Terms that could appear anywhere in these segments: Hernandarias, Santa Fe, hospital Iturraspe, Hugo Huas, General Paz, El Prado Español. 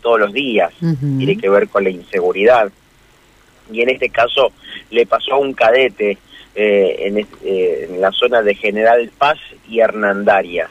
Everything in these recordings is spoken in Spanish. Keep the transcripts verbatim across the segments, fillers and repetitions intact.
todos los días, uh-huh. tiene que ver con la inseguridad. Y en este caso le pasó a un cadete eh, en, eh, en la zona de General Paz y Hernandarias.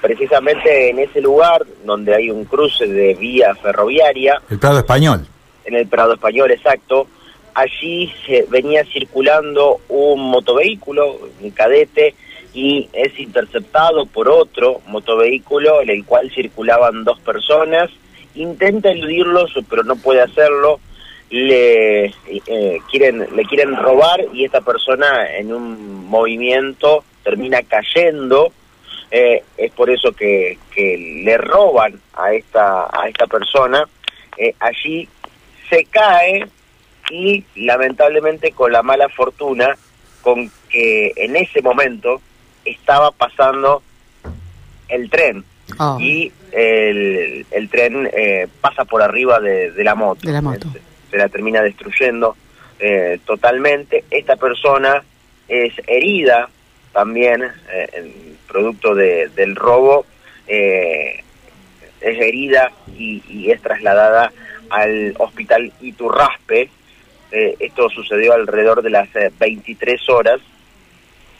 Precisamente en ese lugar donde hay un cruce de vía ferroviaria... El Prado Español. En el Prado Español, exacto. Allí se venía circulando un motovehículo, un cadete, y es interceptado por otro motovehículo en el cual circulaban dos personas. Intenta eludirlos, pero no puede hacerlo. Le, eh, quieren, le quieren robar y esta persona en un movimiento termina cayendo. Eh, es por eso que, que le roban a esta, a esta persona. Eh, allí se cae y lamentablemente con la mala fortuna con que en ese momento estaba pasando el tren. Oh. Y el, el tren eh, pasa por arriba de, de la moto. De la moto. Se, se la termina destruyendo eh, totalmente. Esta persona es herida también, eh, producto de, del robo, eh, es herida y, y es trasladada al hospital Iturraspe. Eh, esto sucedió alrededor de las veintitrés horas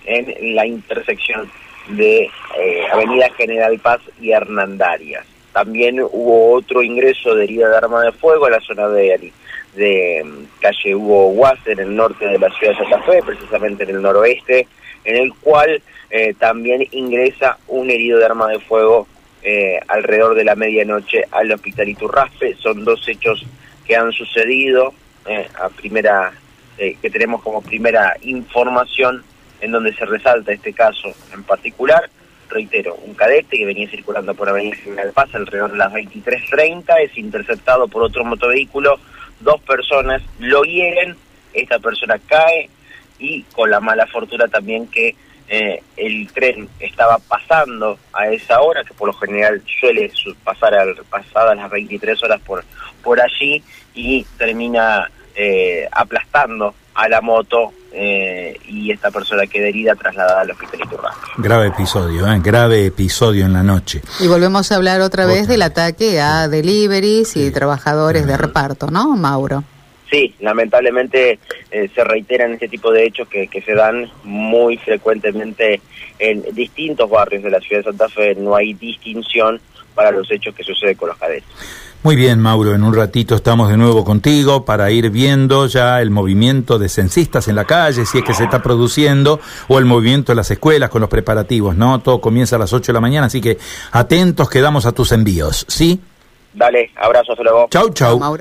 en la intersección de eh, Avenida General Paz y Hernandarias. También hubo otro ingreso de herida de arma de fuego a la zona de, de calle Hugo Huas, en el norte de la ciudad de Santa Fe, precisamente en el noroeste, en el cual eh, también ingresa un herido de arma de fuego eh, alrededor de la medianoche al hospital Iturraspe. Son dos hechos que han sucedido eh, a primera eh, que tenemos como primera información, en donde se resalta este caso en particular. Reitero, un cadete que venía circulando por Avenida General Paz alrededor de las veintitrés treinta, es interceptado por otro motovehículo, dos personas lo hieren, esta persona cae y con la mala fortuna también que eh, el tren estaba pasando a esa hora, que por lo general suele pasar al, pasadas las veintitrés horas por, por allí, y termina eh, aplastando a la moto eh, y esta persona queda herida, trasladada al hospital Iturraspe. Grave episodio, ¿eh? grave episodio en la noche. Y volvemos a hablar otra vez otra. del ataque a deliveries y sí. trabajadores uh-huh. de reparto, ¿no, Mauro? Sí, lamentablemente eh, se reiteran este tipo de hechos que, que se dan muy frecuentemente en distintos barrios de la ciudad de Santa Fe. No hay distinción para los hechos que suceden con los cadetes. Muy bien, Mauro, en un ratito estamos de nuevo contigo para ir viendo ya el movimiento de censistas en la calle, si es que se está produciendo, o el movimiento en las escuelas con los preparativos, ¿no? Todo comienza a las ocho de la mañana, así que atentos quedamos a tus envíos, ¿sí? Dale, abrazo, hasta luego. Chau, chau. Mauro.